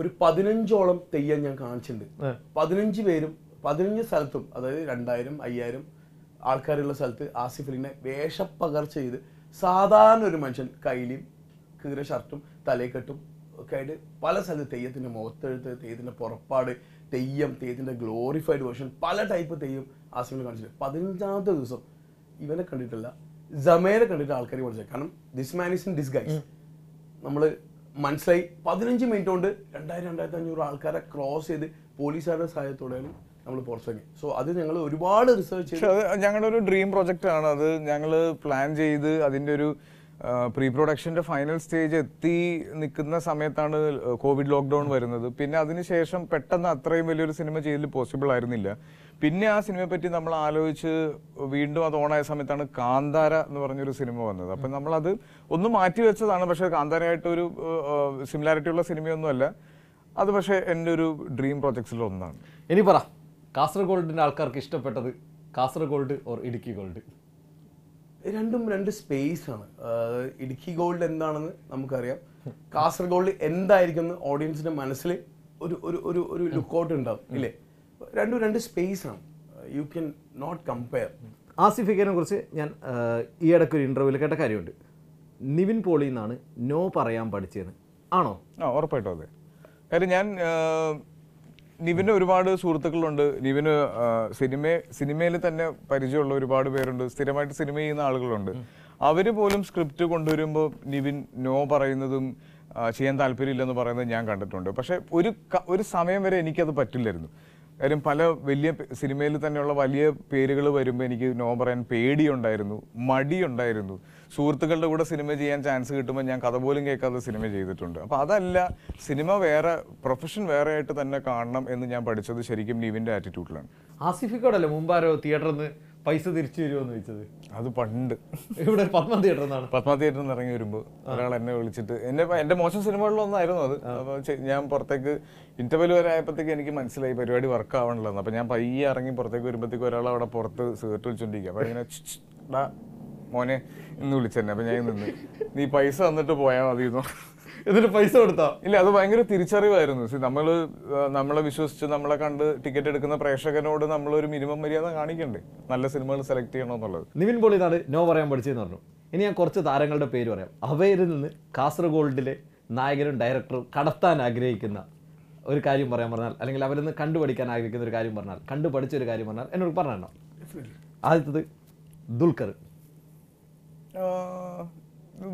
ഒരു പതിനഞ്ചോളം തെയ്യം ഞാൻ കാണിച്ചിട്ടുണ്ട്. പതിനഞ്ച് പേരും പതിനഞ്ച് സ്ഥലത്തും, അതായത് രണ്ടായിരം അയ്യായിരം ആൾക്കാരുള്ള സ്ഥലത്ത് ആസിഫ് അലിനെ വേഷപ്പകർച്ച ചെയ്ത് സാധാരണ ഒരു മനുഷ്യൻ കൈലിയും കീറ ഷർട്ടും തലക്കെട്ടും ഒക്കെ ആയിട്ട് പല സ്ഥലത്ത് തെയ്യത്തിൻ്റെ മുഖത്തെഴുത്ത്, തെയ്യത്തിൻ്റെ പുറപ്പാട്, തെയ്യം, തെയ്യത്തിൻ്റെ ഗ്ലോറിഫൈഡ് വേർഷൻ, പല ടൈപ്പ് തെയ്യം ആസിഫിനെ കാണിച്ചിട്ടുണ്ട്. പതിനഞ്ചാമത്തെ ദിവസം ഇവനെ കണ്ടിട്ടില്ല, ജമേനെ കണ്ടിട്ട് ആൾക്കാർ കാണിച്ചത്. കാരണം this man is in disguise. നമ്മൾ മനസ്സിലായി. പതിനഞ്ച് മിനിറ്റ് കൊണ്ട് രണ്ടായിരം രണ്ടായിരത്തി അഞ്ഞൂറ് ആൾക്കാരെ ക്രോസ് ചെയ്ത് പോലീസുകാരുടെ സഹായത്തോടെയാണ് നമ്മൾ പുറത്തിറങ്ങി. സോ അത് ഞങ്ങൾ ഒരുപാട് റിസർച്ച് ചെയ്ത്, ഞങ്ങളുടെ ഒരു ഡ്രീം പ്രൊജക്റ്റ് ആണ് അത്. ഞങ്ങൾ പ്ലാൻ ചെയ്ത് അതിൻ്റെ ഒരു പ്രീ പ്രൊഡക്ഷൻ്റെ ഫൈനൽ സ്റ്റേജ് എത്തി നിൽക്കുന്ന സമയത്താണ് കോവിഡ് ലോക്ക്ഡൗൺ വരുന്നത്. പിന്നെ അതിനുശേഷം പെട്ടെന്ന് അത്രയും വലിയൊരു സിനിമ ചെയ്തതിൽ പോസിബിൾ ആയിരുന്നില്ല. പിന്നെ ആ സിനിമയെപ്പറ്റി നമ്മൾ ആലോചിച്ച് വീണ്ടും അത് ഓണായ സമയത്താണ് കാന്താര എന്ന് പറഞ്ഞൊരു സിനിമ വന്നത്. അപ്പം നമ്മളത് ഒന്ന് മാറ്റി വെച്ചതാണ്. പക്ഷേ കാന്താരയായിട്ടൊരു സിമിലാരിറ്റി ഉള്ള സിനിമയൊന്നുമല്ല അത്. പക്ഷേ എൻ്റെ ഒരു ഡ്രീം പ്രൊജക്ട്സിൽ ഒന്നാണ്. ഇനി പറ, കാസർഗോഡിൻ്റെ ആൾക്കാർക്ക് ഇഷ്ടപ്പെട്ടത് കാസർഗോഡ് ഓർ ഇടുക്കി ഗോൾഡ്? രണ്ടും രണ്ട് സ്പേസാണ്. ഇടുക്കി ഗോൾഡ് എന്താണെന്ന് നമുക്കറിയാം, കാസർഗോഡ് എന്തായിരിക്കും എന്ന് ഓഡിയൻസിൻ്റെ മനസ്സിൽ ഒരു ഒരു ഒരു ഒരു ലുക്കൗട്ട് ഉണ്ടാവും ഇല്ലേ. രണ്ടും രണ്ട് സ്പേസാണ്, യു ക്യാൻ നോട്ട് കമ്പയർ. ആസിഫിക്കനെ കുറിച്ച് ഞാൻ ഈ ഇടയ്ക്കൊരു ഇൻ്റർവ്യൂവിൽ കേട്ട കാര്യമുണ്ട്, നിവിൻ പോളി എന്നാണ് നോ പറയാൻ പഠിച്ചത്. ആണോ? ആ, ഉറപ്പായിട്ടും അതെ. കാര്യം ഞാൻ നിവിന് ഒരുപാട് സുഹൃത്തുക്കളുണ്ട്. നിവിന് സിനിമ സിനിമയിൽ തന്നെ പരിചയമുള്ള ഒരുപാട് പേരുണ്ട്, സ്ഥിരമായിട്ട് സിനിമ ചെയ്യുന്ന ആളുകളുണ്ട്. അവർ പോലും സ്ക്രിപ്റ്റ് കൊണ്ടുവരുമ്പോൾ നിവിൻ നോ പറയുന്നതും ചെയ്യാൻ താല്പര്യമില്ലെന്ന് പറയുന്നതും ഞാൻ കണ്ടിട്ടുണ്ട്. പക്ഷേ ഒരു ഒരു സമയം വരെ എനിക്കത് പറ്റില്ലായിരുന്നു. കാര്യം പല വലിയ സിനിമയിൽ തന്നെയുള്ള വലിയ പേരുകൾ വരുമ്പോൾ എനിക്ക് നോ പറയാൻ പേടിയുണ്ടായിരുന്നു, മടിയുണ്ടായിരുന്നു. സുഹൃത്തുക്കളുടെ കൂടെ സിനിമ ചെയ്യാൻ ചാൻസ് കിട്ടുമ്പോൾ ഞാൻ കഥ പോലും കേൾക്കാതെ സിനിമ ചെയ്തിട്ടുണ്ട്. അപ്പോൾ അതല്ല, സിനിമ വേറെ, പ്രൊഫഷൻ വേറെ ആയിട്ട് തന്നെ കാണണം എന്ന് ഞാൻ പഠിച്ചത് ശരിക്കും ലീവിൻ്റെ ആറ്റിറ്റ്യൂഡിലാണ്. ആസിഫിക്കോടല്ലേ മുമ്പാരോ തിയേറ്ററിൽ നിന്ന് പൈസ തിരിച്ചു തരുമോന്ന് ചോദിച്ചത്? അത് പണ്ട് ഇവിടെ പത്മ തിയേറ്ററിൽ നിന്നാണ്. പത്മ തിയേറ്ററിൽ നിന്ന് ഇറങ്ങി വരുമ്പോൾ ഒരാൾ എന്നെ വിളിച്ചിട്ട്, എൻ്റെ എൻ്റെ മോശം സിനിമകളിലൊന്നായിരുന്നു അത്. അപ്പോൾ ഞാൻ പുറത്തേക്ക് ഇൻ്റർവെൽ വരെ ആയപ്പോഴത്തേക്ക് എനിക്ക് മനസ്സിലായി പരിപാടി വർക്ക് ആവണമല്ലോ. അപ്പോൾ ഞാൻ പയ്യെ ഇറങ്ങി പുറത്തേക്ക് വരുമ്പോഴത്തേക്കും ഒരാൾ അവിടെ പുറത്ത് സിഗരറ്റ് വിളിച്ചുകൊണ്ടിരിക്കുക. അപ്പോൾ ഇങ്ങനെ ഡാ മോനെ എന്ന് വിളിച്ചെന്നെ. അപ്പം ഞാൻ നിന്ന്, നീ പൈസ തന്നിട്ട് പോയാൽ മതിയെന്നോ? എന്നിട്ട് പൈസ കൊടുത്താ? ഇല്ല, അത് ഭയങ്കര തിരിച്ചറിവായിരുന്നു. നമ്മൾ നമ്മളെ വിശ്വസിച്ച് നമ്മളെ കണ്ട് ടിക്കറ്റ് എടുക്കുന്ന പ്രേക്ഷകനോട് നമ്മളൊരു മിനിമം മര്യാദ കാണിക്കണ്ടേ, നല്ല സിനിമകൾ സെലക്ട് ചെയ്യണമെന്നുള്ളത്. നിവിൻ പോളി നാട് നോ പറയാൻ പഠിച്ചെന്ന് പറഞ്ഞു. ഇനി ഞാൻ കുറച്ച് താരങ്ങളുടെ പേര് പറയാം. അവയിൽ നിന്ന് കാസർഗോഡിലെ നായകനും ഡയറക്ടറും കടത്താൻ ആഗ്രഹിക്കുന്ന ഒരു കാര്യം പറയാൻ പറഞ്ഞാൽ, അല്ലെങ്കിൽ അവരിൽ നിന്ന് കണ്ടുപഠിക്കാൻ ആഗ്രഹിക്കുന്ന ഒരു കാര്യം പറഞ്ഞാൽ, കണ്ടു പഠിച്ചൊരു കാര്യം പറഞ്ഞാൽ എന്നോട് പറഞ്ഞോ. ആദ്യത്തത് ദുൽഖർ.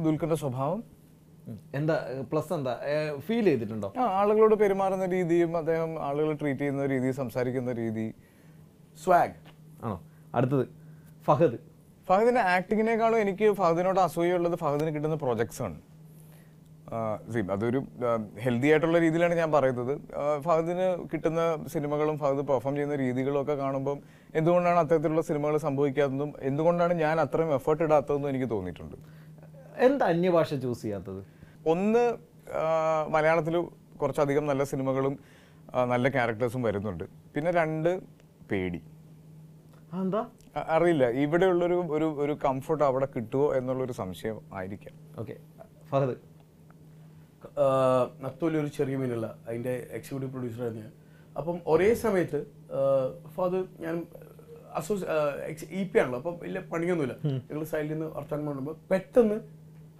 ദുൽഖറിന്റെ സ്വഭാവം എന്താ, പ്ലസ് എന്താ ഫീൽ ചെയ്തിട്ടുണ്ടോ? ആളുകളോട് പെരുമാറുന്ന രീതിയും അദ്ദേഹം ആളുകൾ ട്രീറ്റ് ചെയ്യുന്ന രീതി, സംസാരിക്കുന്ന രീതി, സ്വാഗ് ആണോ? അടുത്തത് ഫഹദ്. ഫഹദിൻ്റെ ആക്ടിങ്ങിനേക്കാളും എനിക്ക് ഫഹദിനോട് അസൂയുള്ളത് ഫഹദിന് കിട്ടുന്ന പ്രൊജക്ട്സാണ്. അതൊരു ഹെൽത്തി ആയിട്ടുള്ള രീതിയിലാണ് ഞാൻ പറയുന്നത്. ഫഹദിന് കിട്ടുന്ന സിനിമകളും ഫഹദ് പെർഫോം ചെയ്യുന്ന രീതികളും ഒക്കെ കാണുമ്പം എന്തുകൊണ്ടാണ് അത്തരത്തിലുള്ള സിനിമകൾ സംഭവിക്കാത്തതും എന്തുകൊണ്ടാണ് ഞാൻ അത്രയും എഫേർട്ട് ഇടാത്തതെന്നും എനിക്ക് തോന്നിയിട്ടുണ്ട്. എന്താ അന്യഭാഷ ചൂസ് ചെയ്യാത്തത്? ഒന്ന്, മലയാളത്തിൽ കുറച്ചധികം നല്ല സിനിമകളും നല്ല ക്യാരക്ടേഴ്സും വരുന്നുണ്ട്. പിന്നെ രണ്ട്, പേടി. എന്താ അറിയില്ല, ഇവിടെയുള്ളൊരു ഒരു ഒരു കംഫർട്ട് അവിടെ കിട്ടുമോ എന്നുള്ളൊരു സംശയം ആയിരിക്കാം. ഓക്കെ, ഫഹദ് നത്തോലൊരു ചെറിയ മീനുള്ള അതിൻ്റെ എക്സിക്യൂട്ടീവ് പ്രൊഡ്യൂസറാണ് ഞാൻ. അപ്പം ഒരേ സമയത്ത് ഫാദർ ഞാൻ അസോസി ഇ പി ആണല്ലോ, അപ്പം വലിയ പണിയൊന്നുമില്ല. ഞങ്ങൾ സൈഡിൽ നിന്ന് വർത്താനം കൊണ്ടുമ്പോൾ പെട്ടെന്ന്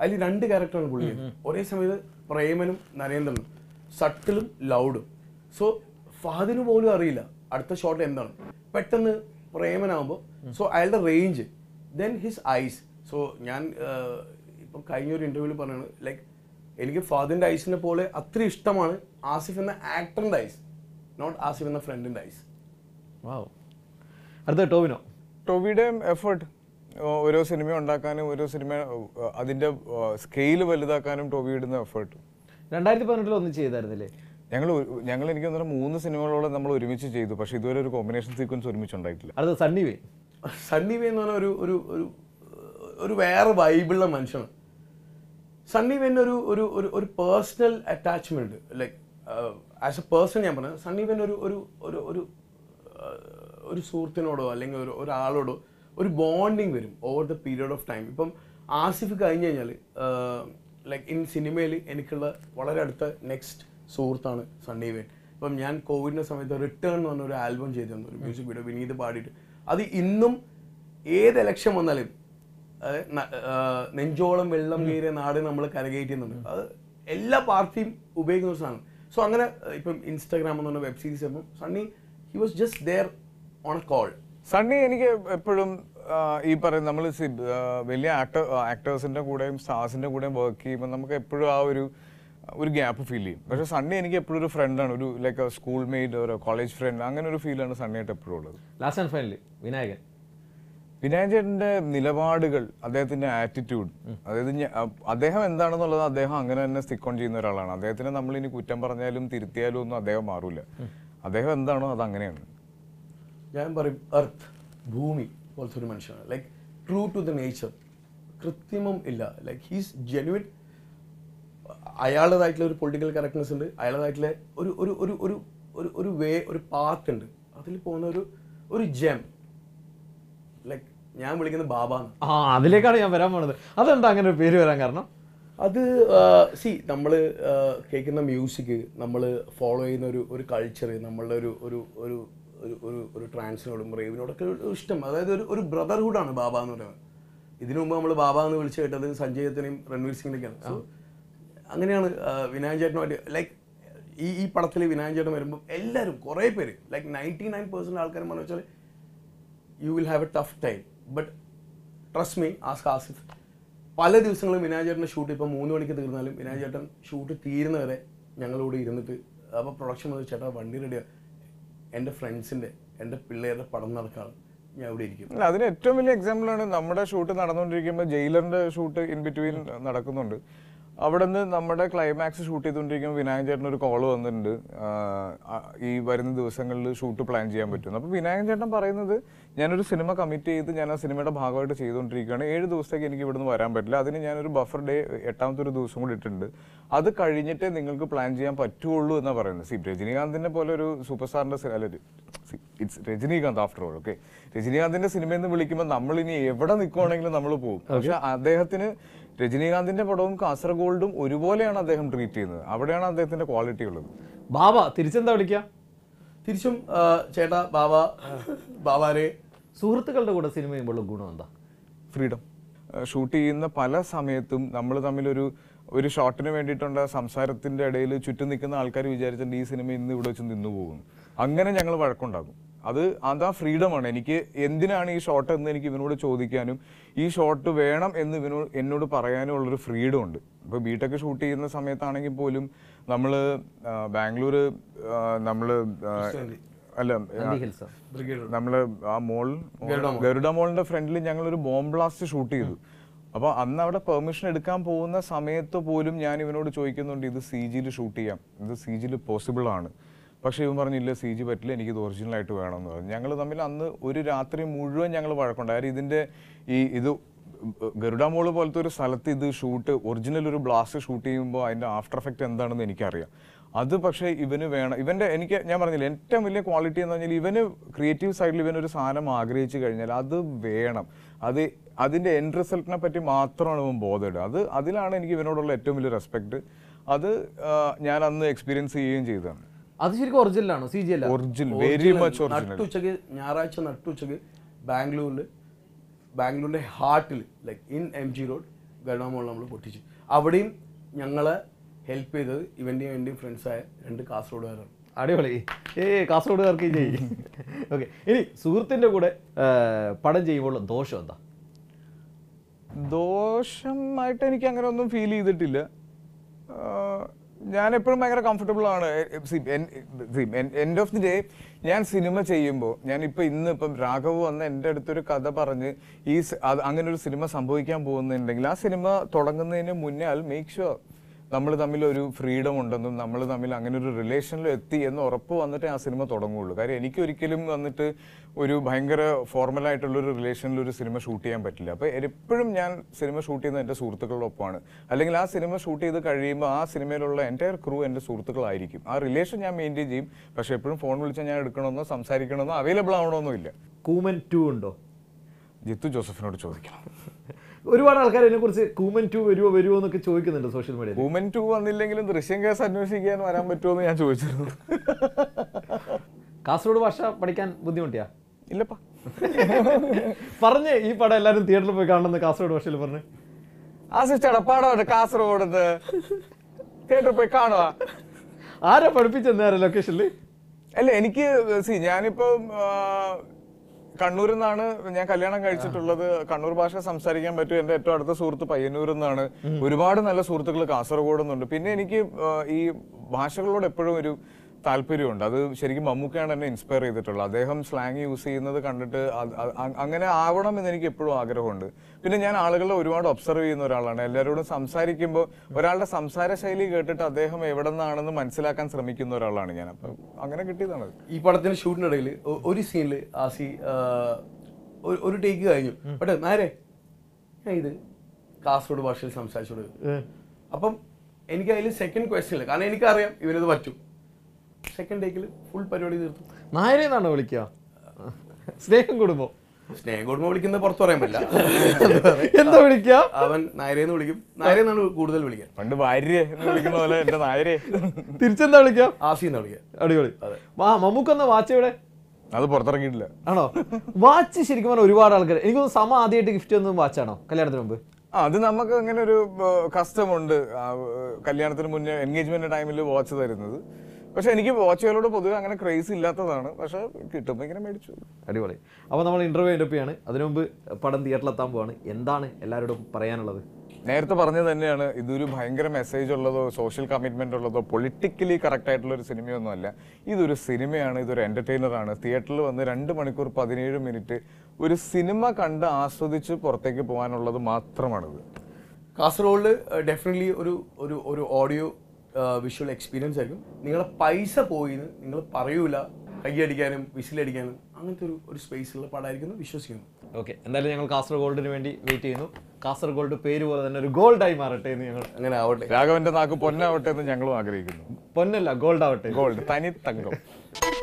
അതിൽ രണ്ട് ക്യാരക്ടറാണ് പുള്ളി ഒരേ സമയത്ത്, പ്രേമനും നരേന്ദ്രനും, സട്ടിലും ലൗഡും. സോ ഫാദിന് പോലും അറിയില്ല അടുത്ത ഷോട്ട് എന്താണ്. പെട്ടെന്ന് പ്രേമനാകുമ്പോൾ സോ അയാളുടെ range, then his eyes. So ഞാൻ ഇപ്പം കഴിഞ്ഞൊരു ഇൻ്റർവ്യൂവിൽ പറഞ്ഞാണ്, ലൈക്ക് എനിക്ക് ഫാദിൻ്റെ ഐസിനെ പോലെ അത്ര ഇഷ്ടമാണ് ആസിഫ് എന്ന ആക്ടറിൻ്റെ ഐസ്, നോട്ട് ആസിഫ് എന്ന ഫ്രണ്ടിൻ്റെ ഐസ്. വാവ്. അടുത്ത ടോവിനോ. ടോവിയുടെയും എഫേർട്ട്, ഓരോ സിനിമ ഉണ്ടാക്കാനും ഓരോ സിനിമ അതിൻ്റെ സ്കെയിൽ വലുതാക്കാനും ടോവിയിടുന്ന എഫേർട്ട്. രണ്ടായിരത്തി പതിനെട്ടിൽ ഒന്നും ചെയ്തായിരുന്നില്ലേ? ഞങ്ങൾ ഞങ്ങൾ എനിക്ക് തോന്നുന്ന മൂന്ന് സിനിമകളോളം നമ്മൾ ഒരുമിച്ച് ചെയ്തു, പക്ഷേ ഇതുവരെ ഒരു കോമ്പിനേഷൻ സീക്വൻസ് ഒരുമിച്ച് ഉണ്ടായിട്ടില്ല. അടുത്ത സണ്ണി വെയ്ൻ. സണ്ണി വെയ്ൻ എന്ന് പറഞ്ഞാൽ ഒരു ഒരു ഒരു വേറെ വൈബിളുള്ള മനുഷ്യനാണ്. സണ്ണി വെയ്ൻ ഒരു ഒരു ഒരു personal attachment, like as a person ഞാൻ പറഞ്ഞത്, സണ്ണി വെയ്ൻ ഒരു ഒരു ഒരു ഒരു ഒരു സുഹൃത്തിനോടോ അല്ലെങ്കിൽ ഒരു ഒരാളോടോ ഒരു ബോണ്ടിങ് വരും over the period of time. ഇപ്പം ആസിഫ് കഴിഞ്ഞ് കഴിഞ്ഞാൽ ലൈക്ക് ഇൻ സിനിമയിൽ എനിക്കുള്ള വളരെ അടുത്ത നെക്സ്റ്റ് സുഹൃത്താണ് സണ്ണി വെയ്ൻ. ഇപ്പം ഞാൻ കോവിഡിൻ്റെ സമയത്ത് റിട്ടേൺ എന്ന് പറഞ്ഞൊരു ആൽബം ചെയ്തു തന്നു, ഒരു മ്യൂസിക് വീഡിയോ വിനീത് പാടിയിട്ട്. അത് ഇന്നും ഏത് ലക്ഷ്യം വന്നാലും നെഞ്ചോളം വെള്ളം കീറിയ നാട് നമ്മൾ കരകയറ്റുന്നുണ്ട്. അത് എല്ലാ പാർട്ടിയും ഉപയോഗിക്കുന്ന സാധനം. സോ അങ്ങനെ ഇപ്പം ഇൻസ്റ്റാഗ്രാം എന്ന് പറഞ്ഞ വെബ് സീരീസ് ആകുമ്പോൾ Sunny he was just there on a call. Sunny എനിക്ക് എപ്പോഴും ഈ പറയുന്ന, നമ്മൾ വലിയ ആക്ടർ ആക്ടേഴ്സിൻ്റെ കൂടെയും സ്റ്റാർസിൻ്റെ കൂടെയും വർക്ക് ചെയ്യുമ്പോൾ നമുക്ക് എപ്പോഴും ആ ഒരു ഒരു ഗ്യാപ്പ് ഫീൽ ചെയ്യും. പക്ഷേ സണ്ണി എനിക്ക് എപ്പോഴും ഒരു ഫ്രണ്ടാണ്, ഒരു ലൈക്ക് സ്കൂൾ മെയ്റ്റ്, ഒരു കോളേജ് ഫ്രണ്ട്, അങ്ങനെ ഒരു ഫീലാണ് സണ്ണിയായിട്ട് എപ്പോഴും ഉള്ളത്. Last and finally Vinayakan. വിനായകൻ്റെ നിലപാടുകൾ, അദ്ദേഹത്തിൻ്റെ ആറ്റിറ്റ്യൂഡ്, അതായത് അദ്ദേഹം എന്താണെന്നുള്ളത് അദ്ദേഹം അങ്ങനെ തന്നെ സ്റ്റിക്ക് ഓൺ ചെയ്യുന്ന ഒരാളാണ്. അദ്ദേഹത്തിന് നമ്മളിനി കുറ്റം പറഞ്ഞാലും തിരുത്തിയാലും ഒന്നും അദ്ദേഹം മാറില്ല. അദ്ദേഹം എന്താണോ അത് അങ്ങനെയാണ്. ഞാൻ പറയും, എർത്ത്, ഭൂമി പോലത്തെ ഒരു മനുഷ്യനാണ്. Like true to the nature, കൃത്രിമം ഇല്ല. Like he's genuine. അയാളുടേതായിട്ടുള്ള ഒരു പൊളിറ്റിക്കൽ കറക്റ്റ്നെസ് ഉണ്ട്, അയാളുടേതായിട്ടുള്ള ഒരു ഒരു ഒരു ഒരു ഒരു വേ ഒരു പാത്ത് ഉണ്ട്. അതിൽ പോകുന്ന ഒരു ഒരു ജെം. ലൈക്ക് ഞാൻ വിളിക്കുന്നത് ബാബാന്ന്. ആ, അതിലേക്കാണ് ഞാൻ വരാൻ പോണത്. അതെന്താ അങ്ങനെ ഒരു പേര് വരാൻ കാരണം? അത് സി, നമ്മൾ കേൾക്കുന്ന മ്യൂസിക്, നമ്മൾ ഫോളോ ചെയ്യുന്ന ഒരു ഒരു കൾച്ചർ, നമ്മളുടെ ഒരു ഒരു ഒരു ഒരു ഒരു ട്രാൻസിനോടും റേവിനോടൊക്കെ ഇഷ്ടം. അതായത് ഒരു ഒരു ബ്രദർഹുഡാണ് ബാബ എന്ന് പറയുന്നത്. ഇതിനു മുമ്പ് നമ്മൾ ബാബ എന്ന് വിളിച്ച് കേട്ടത് സഞ്ജയ് ദത്തിനെയും റൺവീർ സിംഗിനെയൊക്കെയാണ്. സോ അങ്ങനെയാണ് വിനായകൻ ചേട്ടനുമായിട്ട്. ലൈക്ക് ഈ ഈ പടത്തിൽ വിനായകൻ ചേട്ടൻ വരുമ്പോൾ എല്ലാവരും കുറേ പേര്, ലൈക്ക് നയൻറ്റി നയൻ പെർസെൻറ്റ് ആൾക്കാരും പറഞ്ഞു വെച്ചാൽ you will have a tough time, but trust me, ask Asif. പല ദിവസങ്ങളും വിനായകേട്ടൻ്റെ ഷൂട്ട് ഇപ്പോൾ മൂന്ന് മണിക്ക് തീർന്നാലും വിനായകേട്ടൻ ഷൂട്ട് തീരുന്നവരെ ഞങ്ങളോട് ഇരുന്നിട്ട്, അപ്പോൾ പ്രൊഡക്ഷൻ വന്ന് ചേട്ടാ വണ്ടി റെഡിയാണ്, എൻ്റെ ഫ്രണ്ട്സിൻ്റെ എൻ്റെ പിള്ളേരുടെ പടം നടക്കാണ് ഞാൻ ഇവിടെ ഇരിക്കും. അതിന് ഏറ്റവും വലിയ എക്സാമ്പിളാണ് നമ്മുടെ ഷൂട്ട് നടന്നുകൊണ്ടിരിക്കുമ്പോൾ ജയിലറിൻ്റെ ഷൂട്ട് ഇൻ ബിറ്റ്വീൻ നടക്കുന്നുണ്ട്. അവിടെ നിന്ന് നമ്മുടെ ക്ലൈമാക്സ് ഷൂട്ട് ചെയ്തുകൊണ്ടിരിക്കുമ്പോൾ വിനായകൻ ചേട്ടൻ ഒരു കോള് വന്നിട്ടുണ്ട്, ഈ വരുന്ന ദിവസങ്ങളിൽ ഷൂട്ട് പ്ലാൻ ചെയ്യാൻ പറ്റും. അപ്പോൾ വിനായകൻ ചേട്ടൻ പറയുന്നത്, ഞാനൊരു സിനിമ കമ്മിറ്റ് ചെയ്ത് ഞാൻ ആ സിനിമയുടെ ഭാഗമായിട്ട് ചെയ്തുകൊണ്ടിരിക്കുകയാണ്, ഏഴ് ദിവസത്തേക്ക് എനിക്ക് ഇവിടുന്ന് വരാൻ പറ്റില്ല, അതിന് ഞാനൊരു ബഫർ ഡേ എട്ടാമത്തെ ഒരു ദിവസം കൂടി ഇട്ടിട്ടുണ്ട്, അത് കഴിഞ്ഞിട്ടേ നിങ്ങൾക്ക് പ്ലാൻ ചെയ്യാൻ പറ്റുള്ളൂ എന്നാണ് പറയുന്നത്. സി രജനീകാന്തിൻ്റെ പോലെ ഒരു സൂപ്പർ സ്റ്റാറിൻ്റെ അല്ല, it's Rajinikanth after all. Okay, രജനീകാന്തിൻ്റെ സിനിമ എന്ന് വിളിക്കുമ്പോൾ നമ്മളിനി എവിടെ നിൽക്കുവാണെങ്കിലും നമ്മൾ പോകും. പക്ഷെ അദ്ദേഹത്തിന് രജനീകാന്തിന്റെ പടവും കാസർഗോഡും ഒരുപോലെയാണ് അദ്ദേഹം ട്രീറ്റ് ചെയ്യുന്നത്. അവിടെയാണ് അദ്ദേഹത്തിന്റെ ക്വാളിറ്റി ഉള്ളത്. ബാബ തിരിച്ചെന്താ വിളിക്കുക? തിരിച്ചും ചേട്ടാ ബാബ ബാബാരെ. സുഹൃത്തുക്കളുടെ കൂടെ സിനിമ ചെയ്യുമ്പോൾ ഗുണം എന്താ? ഫ്രീഡം. ഷൂട്ട് ചെയ്യുന്ന പല സമയത്തും നമ്മൾ തമ്മിലൊരു ഒരു ഷോട്ടിന് വേണ്ടിയിട്ടുള്ള സംസാരത്തിന്റെ ഇടയിൽ ചുറ്റും നിൽക്കുന്ന ആൾക്കാർ വിചാരിച്ചിട്ടുണ്ട് ഈ സിനിമ ഇന്ന് ഇവിടെ വെച്ച് നിന്ന് പോകും, അങ്ങനെ ഞങ്ങൾ വഴക്കുണ്ടാകും. അത് അതാ ഫ്രീഡമാണ്. എനിക്ക് എന്തിനാണ് ഈ ഷോട്ട് എന്ന് എനിക്ക് ഇവനോട് ചോദിക്കാനും ഈ ഷോട്ട് വേണം എന്ന് ഇവനോ എന്നോട് പറയാനും ഉള്ളൊരു ഫ്രീഡം ഉണ്ട്. ഇപ്പോൾ ബിടെക്ക് ഷൂട്ട് ചെയ്യുന്ന സമയത്താണെങ്കിൽ പോലും നമ്മൾ ബാംഗ്ലൂർ നമ്മൾ അല്ല നമ്മൾ ആ മോൾ ഗരുഡ മോളിൻ്റെ ഫ്രണ്ടിൽ ഞങ്ങളൊരു ബോംബ് ബ്ലാസ്റ്റ് ഷൂട്ട് ചെയ്തു. അപ്പോൾ അന്ന് അവിടെ പെർമിഷൻ എടുക്കാൻ പോകുന്ന സമയത്ത് പോലും ഞാൻ ഇവനോട് ചോദിക്കുന്നുണ്ട്, ഇത് സി ജിയിൽ ഷൂട്ട് ചെയ്യാം, ഇത് സി ജിയിൽ പോസിബിൾ ആണ്. പക്ഷേ ഇവൻ പറഞ്ഞില്ല, സി ജി പറ്റില്ല, എനിക്കിത് ഒറിജിനലായിട്ട് വേണമെന്ന് പറഞ്ഞു. ഞങ്ങൾ തമ്മിൽ അന്ന് ഒരു രാത്രി മുഴുവൻ ഞങ്ങൾ വഴക്കുണ്ടായിരുന്നു. ഇതിൻ്റെ ഈ ഇത് ഗരുഡ മോള് പോലത്തെ ഒരു സ്ഥലത്ത് ഇത് ഷൂട്ട് ഒറിജിനൽ ഒരു ബ്ലാസ്റ്റ് ഷൂട്ട് ചെയ്യുമ്പോൾ അതിൻ്റെ ആഫ്റ്റർ എഫക്റ്റ് എന്താണെന്ന് എനിക്കറിയാം. അത് പക്ഷേ ഇവന് വേണം. ഇവൻ്റെ എനിക്ക് ഞാൻ പറഞ്ഞില്ല ഏറ്റവും വലിയ ക്വാളിറ്റി എന്ന് പറഞ്ഞാൽ ഇവന് ക്രിയേറ്റീവ് സൈഡിൽ ഇവനൊരു സാധനം ആഗ്രഹിച്ചു കഴിഞ്ഞാൽ അത് വേണം. അത് അതിൻ്റെ എൻഡ് റിസൾട്ടിനെ പറ്റി മാത്രമാണ് ഇവൻ ബോധേഡ്. അത് അതിലാണ് എനിക്ക് ഇവനോടുള്ള ഏറ്റവും വലിയ റെസ്പെക്റ്റ്. അത് ഞാൻ അന്ന് എക്സ്പീരിയൻസ് ചെയ്യുകയും ചെയ്തതാണ്. അത് ശരിക്കും ഒറിജിനലാണോ? സി ജി അല്ല, ഒറിജിനൽ, വെരി മച്ച് ഒറിജിനൽ. നട്ടുച്ചക്ക് ഞായറാഴ്ച നട്ടുച്ചക്ക് ബാംഗ്ലൂരിൽ ബാംഗ്ലൂരിൻ്റെ ഹാർട്ടിൽ like in M G road Garuda മോളിൽ നമ്മൾ പൊട്ടിച്ചു. അവിടെയും ഞങ്ങളെ ഹെൽപ്പ് ചെയ്തത് ഇവൻ്റെയും എൻ്റെയും ഫ്രണ്ട്സായ രണ്ട് കാസർഗോഡുകാരാണ്. അടിപൊളി. ഏ കാസർഗോഡുകാർക്ക് ചെയ്യും. ഓക്കെ, ഇനി സുഹൃത്തിൻ്റെ കൂടെ പടം ചെയ്യുമ്പോൾ ദോഷം എന്താ? ദോഷമായിട്ട് എനിക്ക് അങ്ങനെ ഒന്നും ഫീൽ ചെയ്തിട്ടില്ല. ഞാൻ എപ്പോഴും ഭയങ്കര കംഫർട്ടബിൾ ആണ്. എൻഡ് ഓഫ് ദി ഡേ ഞാൻ സിനിമ ചെയ്യുമ്പോൾ ഞാനിപ്പോൾ ഇന്ന് ഇപ്പം രാഘവ് വന്ന് എൻ്റെ അടുത്തൊരു കഥ പറഞ്ഞ് ഈ അങ്ങനെ ഒരു സിനിമ സംഭവിക്കാൻ പോകുന്നുണ്ടെങ്കിൽ ആ സിനിമ തുടങ്ങുന്നതിന് മുന്നേ ഐ മേക്ക് ഷുവർ നമ്മൾ തമ്മിലൊരു ഫ്രീഡം ഉണ്ടെന്നും നമ്മൾ തമ്മിൽ അങ്ങനെ ഒരു റിലേഷനിൽ എത്തി എന്ന് ഉറപ്പ് വന്നിട്ട് ആ സിനിമ തുടങ്ങുകയുള്ളൂ. കാര്യം എനിക്കൊരിക്കലും വന്നിട്ട് ഒരു ഭയങ്കര ഫോർമലായിട്ടുള്ളൊരു റിലേഷനിൽ ഒരു സിനിമ ഷൂട്ട് ചെയ്യാൻ പറ്റില്ല. അപ്പോൾ എപ്പോഴും ഞാൻ സിനിമ ഷൂട്ട് ചെയ്യുന്നത് എൻ്റെ സുഹൃത്തുക്കളോടൊപ്പമാണ്. അല്ലെങ്കിൽ ആ സിനിമ ഷൂട്ട് ചെയ്ത് കഴിയുമ്പോൾ ആ സിനിമയിലുള്ള എൻ്റയർ ക്രൂ എൻ്റെ സുഹൃത്തുക്കളായിരിക്കും. ആ റിലേഷൻ ഞാൻ മെയിൻറ്റെയിൻ ചെയ്യും. പക്ഷേ എപ്പോഴും ഫോൺ വിളിച്ചാൽ ഞാൻ എടുക്കണമെന്നോ സംസാരിക്കണമെന്നോ അവൈലബിൾ ആവണമെന്നോ ഇല്ല. കൂമൻ ടു ഉണ്ടോ? ജിത്തു ജോസഫിനോട് ചോദിക്കണം. ഒരുപാട് ആൾക്കാർ ഇതിനെ കുറിച്ച് കൂമൻ ടു വരുമോ വരുമോ എന്നൊക്കെ ചോദിക്കുന്നുണ്ട് സോഷ്യൽ മീഡിയ. കൂമൻ ടു വന്നില്ലെങ്കിലും ദൃശ്യം കേസ് അന്വേഷിക്കാൻ വരാൻ പറ്റുമോ എന്ന് ഞാൻ ചോദിച്ചിരുന്നു. കാസർഗോഡ് ഭാഷ പഠിക്കാൻ ബുദ്ധിമുട്ടിയാ? ഇല്ലപ്പാ. പറഞ്ഞേ ഈ പടം എല്ലാവരും തിയേറ്ററിൽ പോയി കാണണമെന്ന് കാസർഗോഡ് ഭാഷയിൽ പറഞ്ഞു. ആസിഫ് ചേട്ടാ പടം കാസർഗോഡ് തിയേറ്ററിൽ പോയി കാണുക. ആരാ പഠിപ്പിച്ചെന്നാരാ ലൊക്കേഷനിൽ? അല്ല എനിക്ക് സി ഞാനിപ്പോ കണ്ണൂരിൽ നിന്നാണ് ഞാൻ കല്യാണം കഴിച്ചിട്ടുള്ളത്. കണ്ണൂർ ഭാഷ സംസാരിക്കാൻ പറ്റും. എൻ്റെ ഏറ്റവും അടുത്ത സുഹൃത്ത് പയ്യന്നൂരിൽ നിന്നാണ്. ഒരുപാട് നല്ല സുഹൃത്തുക്കൾ കാസർഗോഡ് നിന്നുണ്ട്. പിന്നെ എനിക്ക് ഈ ഭാഷകളോട് എപ്പോഴും ഒരു താല്പര്യമുണ്ട്. അത് ശരിക്കും മമ്മൂക്കിയാണ് എന്നെ ഇൻസ്പയർ ചെയ്തിട്ടുള്ളത്. അദ്ദേഹം സ്ലാങ് യൂസ് ചെയ്യുന്നത് കണ്ടിട്ട് അങ്ങനെ ആവണം എന്ന് എനിക്ക് എപ്പോഴും ആഗ്രഹമുണ്ട്. പിന്നെ ഞാൻ ആളുകളെ ഒരുപാട് ഒബ്സർവ് ചെയ്യുന്ന ഒരാളാണ്. എല്ലാവരോടും സംസാരിക്കുമ്പോൾ ഒരാളുടെ സംസാര ശൈലി കേട്ടിട്ട് അദ്ദേഹം എവിടെ നിന്നാണെന്ന് മനസ്സിലാക്കാൻ ശ്രമിക്കുന്ന ഒരാളാണ് ഞാൻ. അപ്പം അങ്ങനെ കിട്ടിയതാണ്. ഈ പടത്തിന്റെ ഷൂട്ടിനിടയിൽ ഒരു സീനിൽ ആസി ഒരു ടേക്ക് കഴിഞ്ഞു, ബട്ട് നേരെ ഞാൻ ഇത് കാസർഗോഡ് ഭാഷയിൽ സംസാരിച്ചോളൂ. അപ്പം എനിക്ക് അതിൽ സെക്കൻഡ് ക്വസ്റ്റ്യൻ ഇല്ല, കാരണം എനിക്കറിയാം ഇവരത് പറ്റും. സെക്കൻഡ് ഡേക്കിൽ ഫുൾ പരിപാടി തീർത്തു. നായരെന്നാണോ വിളിക്കുക? സ്നേഹം കൂടുമ്പോൾ സ്നേഹം കൂടുമ്പോൾ വിളിക്കുന്നത് പുറത്തു പറയാൻ പറ്റില്ല. എന്താ വിളിക്കുക? അവൻ നായരെന്ന് വിളിക്കും. നായരെന്നാണ് കൂടുതൽ വിളിക്കുക. പണ്ട് ഭാര്യ വിളിക്കുന്ന പോലെ എന്റെ നായരെ. തിരിച്ചെന്താ വിളിക്കുക? ആസിന്നാ വിളിക്കുക. അടിപൊളി. അതെ. വാ മമ്മൂക്കെന്ന വാച്ച് എവിടെ? അത് പുറത്തിറങ്ങിയിട്ടില്ല. ആണോ? വാച്ച് ശരിക്കും പറഞ്ഞാൽ ഒരുപാട് ആൾക്കാർ എനിക്ക് സമ ആദ്യമായിട്ട് ഗിഫ്റ്റ് ഒന്നും വാച്ചാണോ കല്യാണത്തിന് മുമ്പ്? ആ അത് നമുക്ക് അങ്ങനെ ഒരു കസ്റ്റമുണ്ട്. കല്യാണത്തിന് മുന്നേ എൻഗേജ്മെന്റ് ടൈമിൽ വാച്ച് തരുന്നത്. പക്ഷെ എനിക്ക് വാച്ചുകളോട് പൊതുവെ അങ്ങനെ ക്രേസ് ഇല്ലാത്തതാണ്. പക്ഷെ കിട്ടുമ്പോൾ ഇങ്ങനെ മേടിച്ചു. അടിപൊളി. അപ്പോൾ നമ്മൾ ഇന്റർവ്യൂ എൻ്റെപ്പിയാണ്. അതിനു മുമ്പ് പടം തിയേറ്ററിലെത്താൻ പോവാണ്. എന്താണ് എല്ലാവരോടും പറയാനുള്ളത്? നേരത്തെ പറഞ്ഞത് തന്നെയാണ്, ഇതൊരു ഭയങ്കര മെസ്സേജ് ഉള്ളതോ സോഷ്യൽ കമ്മിറ്റ്മെന്റ് ഉള്ളതോ പൊളിറ്റിക്കലി കറക്റ്റ് ആയിട്ടുള്ള ഒരു സിനിമയൊന്നും അല്ല. ഇതൊരു സിനിമയാണ്, ഇതൊരു എന്റർടൈനറാണ്. തിയേറ്ററിൽ വന്ന് രണ്ട് മണിക്കൂർ പതിനേഴ് മിനിറ്റ് ഒരു സിനിമ കണ്ട് ആസ്വദിച്ച് പുറത്തേക്ക് പോകാനുള്ളത് മാത്രമാണിത്. കാസർഗോഡിൽ ഡെഫിനറ്റ്ലി ഒരു ഒരു ഒരു ഓഡിയോ വിഷ്വൽ എക്സ്പീരിയൻസ് ആയിരിക്കും. നിങ്ങളെ പൈസ പോയിന്ന് നിങ്ങൾ പറയൂല, കയ്യടിക്കാനും വിസിലടിക്കാനും അങ്ങനത്തെ ഒരു ഒരു സ്പേസുള്ള പടമായിരിക്കും വിശ്വസിക്കുന്നു. ഓക്കെ, എന്തായാലും ഞങ്ങൾ കാസർഗോഡിന് വേണ്ടി വെയിറ്റ് ചെയ്യുന്നു. കാസർഗോഡ് പേര് പോലെ തന്നെ ഒരു ഗോൾഡായി മാറട്ടെ എന്ന് ഞങ്ങൾ, അങ്ങനെ ആവട്ടെ, രാഘവന്റെ നാക്ക് പൊന്നാവട്ടെ എന്ന് ഞങ്ങളും ആഗ്രഹിക്കുന്നു. പൊന്നല്ല, ഗോൾഡ് ആവട്ടെ, ഗോൾഡ്, തനി തങ്കം.